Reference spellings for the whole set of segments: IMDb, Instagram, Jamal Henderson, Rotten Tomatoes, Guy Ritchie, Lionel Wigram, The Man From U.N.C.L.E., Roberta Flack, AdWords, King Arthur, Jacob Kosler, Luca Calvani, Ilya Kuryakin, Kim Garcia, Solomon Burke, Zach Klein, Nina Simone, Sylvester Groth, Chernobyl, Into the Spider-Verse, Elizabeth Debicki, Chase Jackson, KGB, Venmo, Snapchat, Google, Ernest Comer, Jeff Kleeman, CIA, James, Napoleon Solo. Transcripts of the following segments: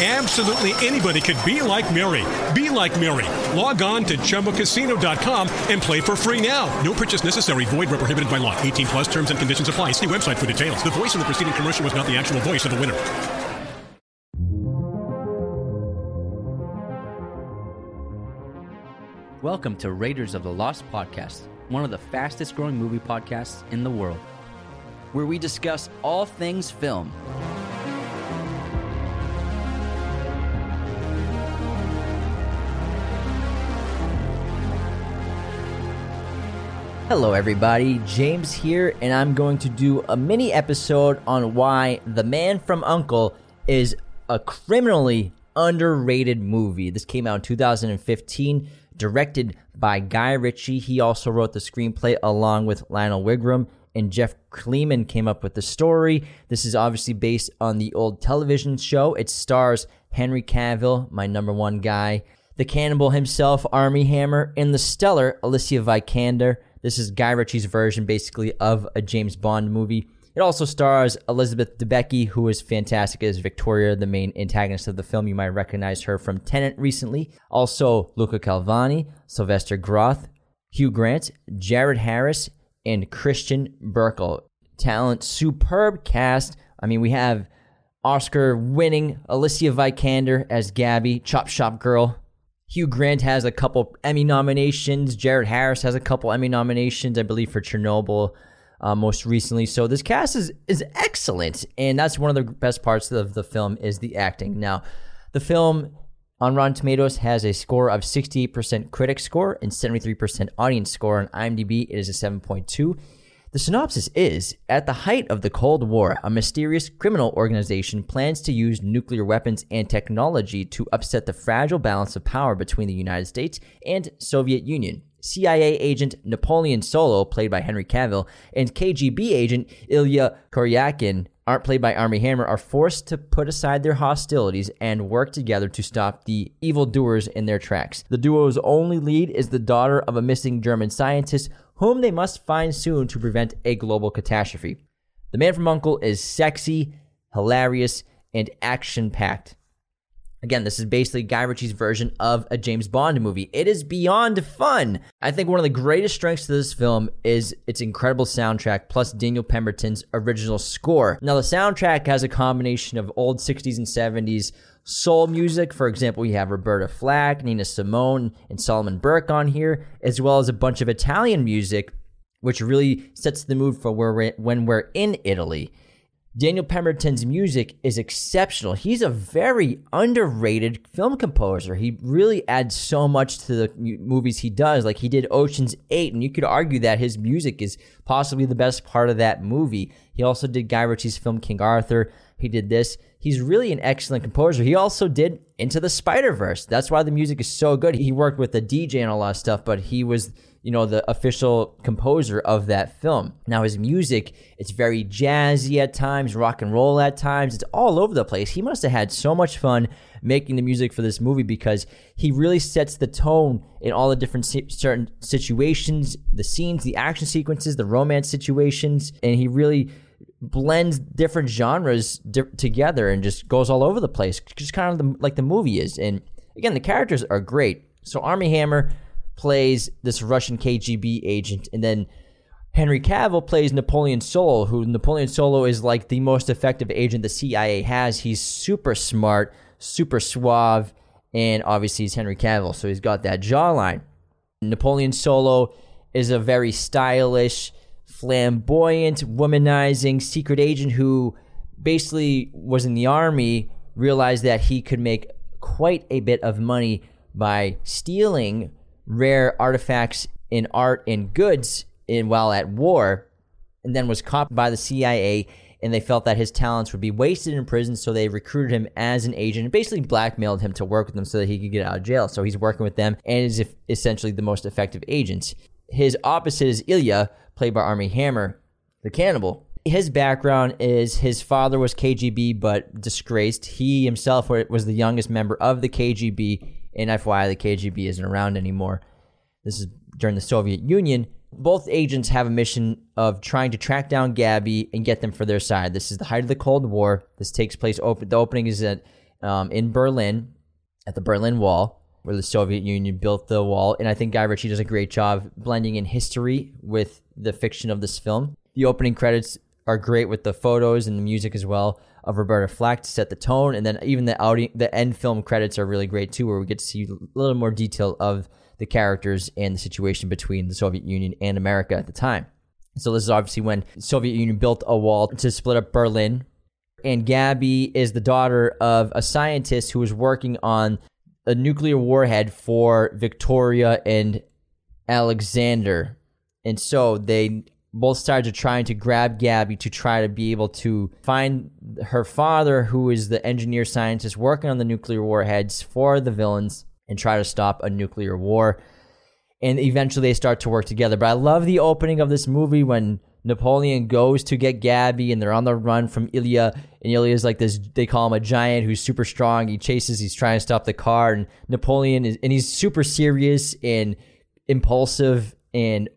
Absolutely anybody could be like Mary. Be like Mary. Log on to jumbocasino.com and play for free now. No purchase necessary. Void where prohibited by law. 18+ terms and conditions apply. See website for details. The voice of the preceding commercial was not the actual voice of the winner. Welcome to Raiders of the Lost podcast, one of the fastest growing movie podcasts in the world, where we discuss all things film. Hello everybody, James here, and I'm going to do a mini episode on why The Man from U.N.C.L.E. is a criminally underrated movie. This came out in 2015. Directed by Guy Ritchie. He also wrote the screenplay along with Lionel Wigram, and Jeff Kleeman came up with the story. This is obviously based on the old television show. It stars Henry Cavill, my number one guy, the cannibal himself, Armie Hammer, and the stellar Alicia Vikander. This is Guy Ritchie's version, basically, of a James Bond movie. It also stars Elizabeth Debicki, who is fantastic as Victoria, the main antagonist of the film. You might recognize her from Tenet recently. Also, Luca Calvani, Sylvester Groth, Hugh Grant, Jared Harris, and Christian Burkle. Talent, superb cast. I mean, we have Oscar-winning Alicia Vikander as Gabby, Chop Shop Girl. Hugh Grant has a couple Emmy nominations. Jared Harris has a couple Emmy nominations, I believe, for Chernobyl. Most recently. So this cast is excellent, and that's one of the best parts of the film is the acting. Now, the film on Rotten Tomatoes has a score of 68% critic score and 73% audience score. On IMDb, it is a 7.2. The synopsis is, at the height of the Cold War, a mysterious criminal organization plans to use nuclear weapons and technology to upset the fragile balance of power between the United States and Soviet Union. CIA agent Napoleon Solo, played by Henry Cavill, and KGB agent Ilya Kuryakin, played by Armie Hammer, are forced to put aside their hostilities and work together to stop the evildoers in their tracks. The duo's only lead is the daughter of a missing German scientist, whom they must find soon to prevent a global catastrophe. The Man from U.N.C.L.E. is sexy, hilarious, and action-packed. Again, this is basically Guy Ritchie's version of a James Bond movie. It is beyond fun. I think one of the greatest strengths to this film is its incredible soundtrack, plus Daniel Pemberton's original score. Now, the soundtrack has a combination of old 60s and 70s soul music. For example, we have Roberta Flack, Nina Simone, and Solomon Burke on here, as well as a bunch of Italian music, which really sets the mood for when we're in Italy. Daniel Pemberton's music is exceptional. He's a very underrated film composer. He really adds so much to the movies he does. Like, he did Ocean's 8, and you could argue that his music is possibly the best part of that movie. He also did Guy Ritchie's film King Arthur. He did this. He's really an excellent composer. He also did Into the Spider-Verse. That's why the music is so good. He worked with the DJ and a lot of stuff, but he was... the official composer of that film. Now, his music, it's very jazzy at times, rock and roll at times. It's all over the place. He must have had so much fun making the music for this movie because he really sets the tone in all the different certain situations, the scenes, the action sequences, the romance situations, and he really blends different genres together and just goes all over the place, just kind of like the movie is. And again, the characters are great. So Armie Hammer plays this Russian KGB agent, and then Henry Cavill plays Napoleon Solo, who Napoleon Solo is like the most effective agent the CIA has. He's super smart, super suave, and obviously he's Henry Cavill, so he's got that jawline. Napoleon Solo is a very stylish, flamboyant, womanizing secret agent who basically was in the army, realized that he could make quite a bit of money by stealing rare artifacts in art and goods while at war, and then was caught by the CIA, and they felt that his talents would be wasted in prison, so they recruited him as an agent and basically blackmailed him to work with them so that he could get out of jail. So he's working with them and is essentially the most effective agent. His opposite is Ilya, played by Armie Hammer, the cannibal. His background is his father was KGB but disgraced. He himself was the youngest member of the KGB, and FYI, the KGB isn't around anymore. This is during the Soviet Union. Both agents have a mission of trying to track down Gabby and get them for their side. This is the height of the Cold War. This takes place, the opening is at in Berlin, at the Berlin Wall, where the Soviet Union built the wall. And I think Guy Ritchie does a great job blending in history with the fiction of this film. The opening credits are great with the photos and the music as well of Roberta Flack to set the tone. And then even the end film credits are really great too, where we get to see a little more detail of the characters and the situation between the Soviet Union and America at the time. So this is obviously when the Soviet Union built a wall to split up Berlin. And Gabby is the daughter of a scientist who was working on a nuclear warhead for Victoria and Alexander. And so both sides are trying to grab Gabby to try to be able to find her father, who is the engineer scientist working on the nuclear warheads for the villains, and try to stop a nuclear war. And eventually they start to work together. But I love the opening of this movie when Napoleon goes to get Gabby and they're on the run from Ilya, and Ilya's like this, they call him a giant who's super strong. He chases, he's trying to stop the car, and Napoleon is, and he's super serious and impulsive and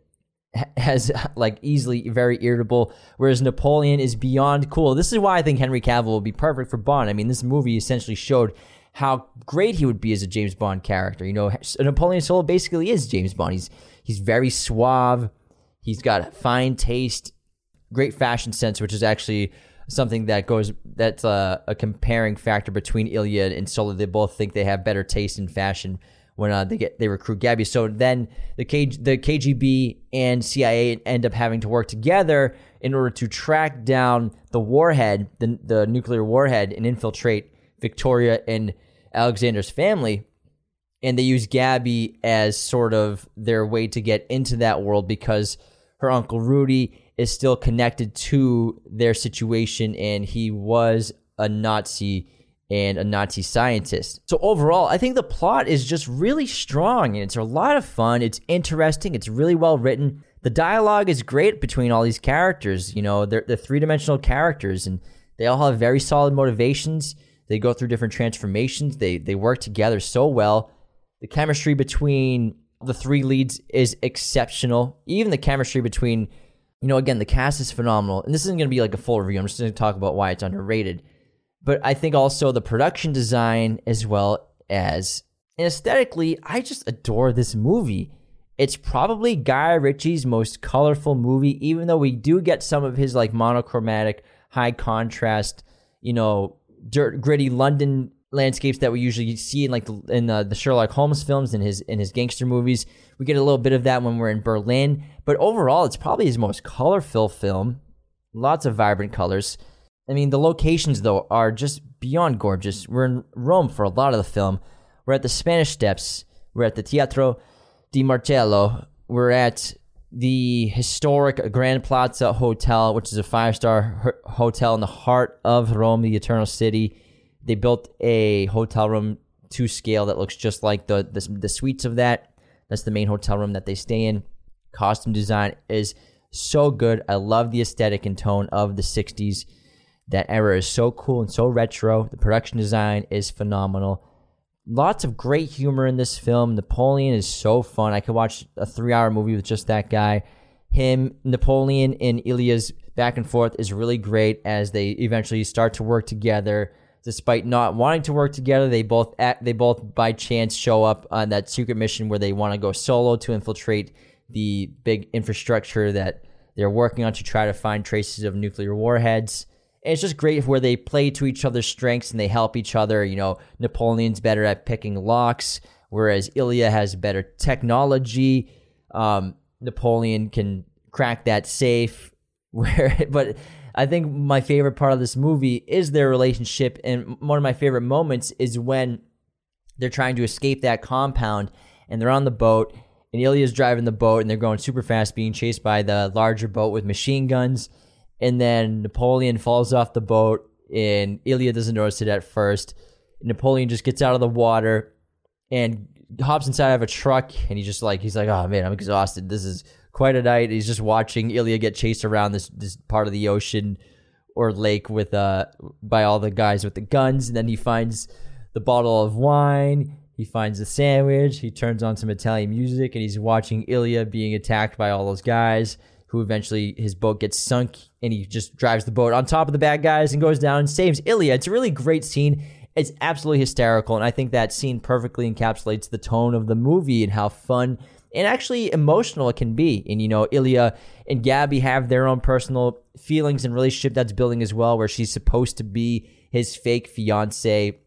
has like easily very irritable, whereas Napoleon is beyond cool. This is why I think Henry Cavill will be perfect for Bond. I mean, this movie essentially showed how great he would be as a James Bond character. You know, Napoleon Solo basically is James Bond. He's very suave. He's got fine taste, great fashion sense, which is actually something that's a comparing factor between Ilya and Solo. They both think they have better taste in fashion when they recruit Gabby. So then the KGB and CIA end up having to work together in order to track down the warhead, the nuclear warhead, and infiltrate Victoria and Alexander's family. And they use Gabby as sort of their way to get into that world, because her uncle Rudy is still connected to their situation, and he was a Nazi and a Nazi scientist. So overall, I think the plot is just really strong, and it's a lot of fun. It's interesting. It's really well written. The dialogue is great between all these characters. You know, they're three-dimensional characters, and they all have very solid motivations. They go through different transformations. They work together so well. The chemistry between the three leads is exceptional. Even the chemistry between, you know, again, the cast is phenomenal. And this isn't going to be like a full review. I'm just going to talk about why it's underrated. But I think also the production design, as well as aesthetically, I just adore this movie. It's probably Guy Ritchie's most colorful movie, even though we do get some of his like monochromatic, high contrast, you know, dirt, gritty London landscapes that we usually see in like the Sherlock Holmes films and his gangster movies. We get a little bit of that when we're in Berlin, but overall it's probably his most colorful film. Lots of vibrant colors. I mean, the locations though are just beyond gorgeous. We're in Rome for a lot of the film. We're at the Spanish Steps. We're at the Teatro di Martello. We're at the historic Grand Plaza Hotel, which is a 5-star hotel in the heart of Rome, the Eternal City. They built a hotel room to scale that looks just like the suites of that. That's the main hotel room that they stay in. Costume design is so good. I love the aesthetic and tone of the 60s. That era is so cool and so retro. The production design is phenomenal. Lots of great humor in this film. Napoleon is so fun. I could watch a 3-hour movie with just that guy. Him, Napoleon, and Ilya's back and forth is really great as they eventually start to work together. Despite not wanting to work together, they both by chance show up on that secret mission where they want to go solo to infiltrate the big infrastructure that they're working on to try to find traces of nuclear warheads. And it's just great where they play to each other's strengths and they help each other. You know, Napoleon's better at picking locks, whereas Ilya has better technology. Napoleon can crack that safe. But I think my favorite part of this movie is their relationship. And one of my favorite moments is when they're trying to escape that compound and they're on the boat and Ilya's driving the boat and they're going super fast, being chased by the larger boat with machine guns. And then Napoleon falls off the boat and Ilya doesn't notice it at first. Napoleon just gets out of the water and hops inside of a truck and he's like, oh man, I'm exhausted. This is quite a night. He's just watching Ilya get chased around this part of the ocean or lake with by all the guys with the guns. And then he finds the bottle of wine. He finds the sandwich. He turns on some Italian music and he's watching Ilya being attacked by all those guys. Who eventually his boat gets sunk and he just drives the boat on top of the bad guys and goes down and saves Ilya. It's a really great scene. It's absolutely hysterical. And I think that scene perfectly encapsulates the tone of the movie and how fun and actually emotional it can be. And, you know, Ilya and Gabby have their own personal feelings and relationship that's building as well, where she's supposed to be his fake fiance,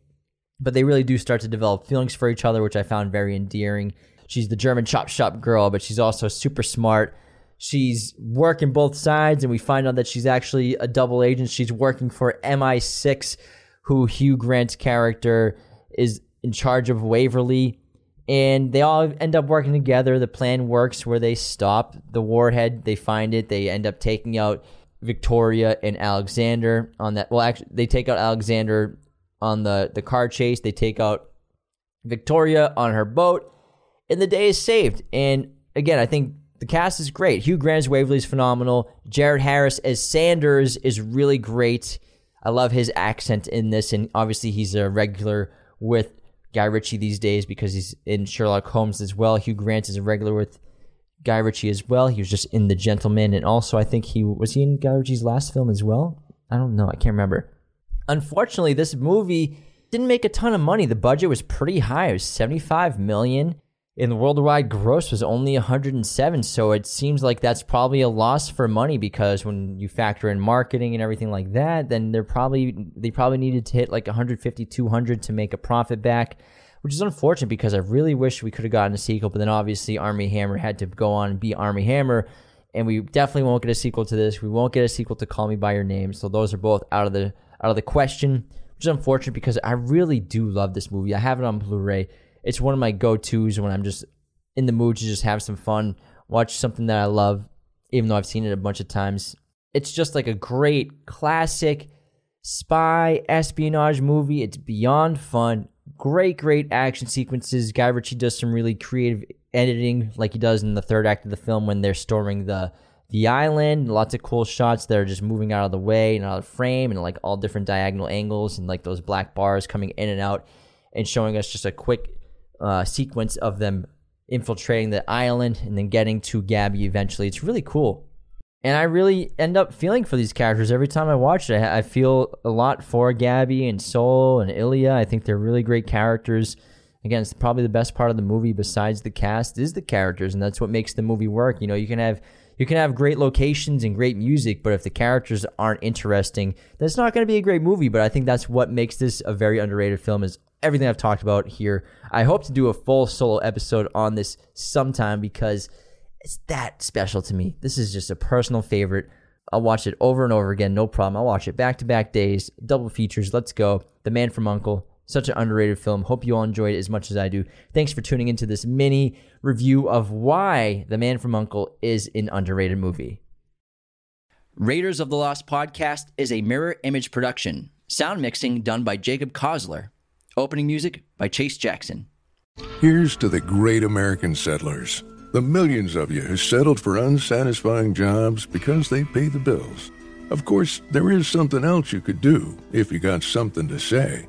but they really do start to develop feelings for each other, which I found very endearing. She's the German chop shop girl, but she's also super smart. She's working both sides, and we find out that she's actually a double agent. She's working for MI6, who Hugh Grant's character is in charge of, Waverly. And they all end up working together. The plan works where they stop the warhead. They find it. They end up taking out Victoria and Alexander on that. Well, actually, they take out Alexander on the car chase. They take out Victoria on her boat. And the day is saved. And, again, I think the cast is great. Hugh Grant as Waverly is phenomenal. Jared Harris as Sanders is really great. I love his accent in this, and obviously he's a regular with Guy Ritchie these days because he's in Sherlock Holmes as well. Hugh Grant is a regular with Guy Ritchie as well. He was just in The Gentleman, and also I think was he in Guy Ritchie's last film as well? I don't know. I can't remember. Unfortunately, this movie didn't make a ton of money. The budget was pretty high. It was $75 million. And the worldwide gross was only 107, so it seems like that's probably a loss for money because when you factor in marketing and everything like that, then they probably needed to hit like 150, 200 to make a profit back, which is unfortunate because I really wish we could have gotten a sequel, but then obviously Armie Hammer had to go on and be Armie Hammer, and we definitely won't get a sequel to this. We won't get a sequel to Call Me by Your Name, so those are both out of the question, which is unfortunate because I really do love this movie. I have it on Blu-ray. It's one of my go-tos when I'm just in the mood to just have some fun, watch something that I love, even though I've seen it a bunch of times. It's just like a great classic spy espionage movie. It's beyond fun. Great action sequences. Guy Ritchie does some really creative editing like he does in the third act of the film when they're storming the island. Lots of cool shots that are just moving out of the way and out of frame and like all different diagonal angles and like those black bars coming in and out and showing us just a quick sequence of them infiltrating the island and then getting to Gabby eventually. It's really cool. And I really end up feeling for these characters every time I watch it. I feel a lot for Gabby and Sol and Ilya. I think they're really great characters. Again, it's probably the best part of the movie besides the cast is the characters, and that's what makes the movie work. You know, you can have great locations and great music, but if the characters aren't interesting, that's not going to be a great movie. But I think that's what makes this a very underrated film is everything I've talked about here. I hope to do a full solo episode on this sometime because it's that special to me. This is just a personal favorite. I'll watch it over and over again, no problem. I'll watch it back-to-back days, double features. Let's go. The Man from U.N.C.L.E., such an underrated film. Hope you all enjoyed it as much as I do. Thanks for tuning into this mini review of why The Man from U.N.C.L.E. is an underrated movie. Raiders of the Lost podcast is a Mirror Image production. Sound mixing done by Jacob Kosler. Opening music by Chase Jackson. Here's to the great American settlers. The millions of you who settled for unsatisfying jobs because they pay the bills. Of course, there is something else you could do if you got something to say.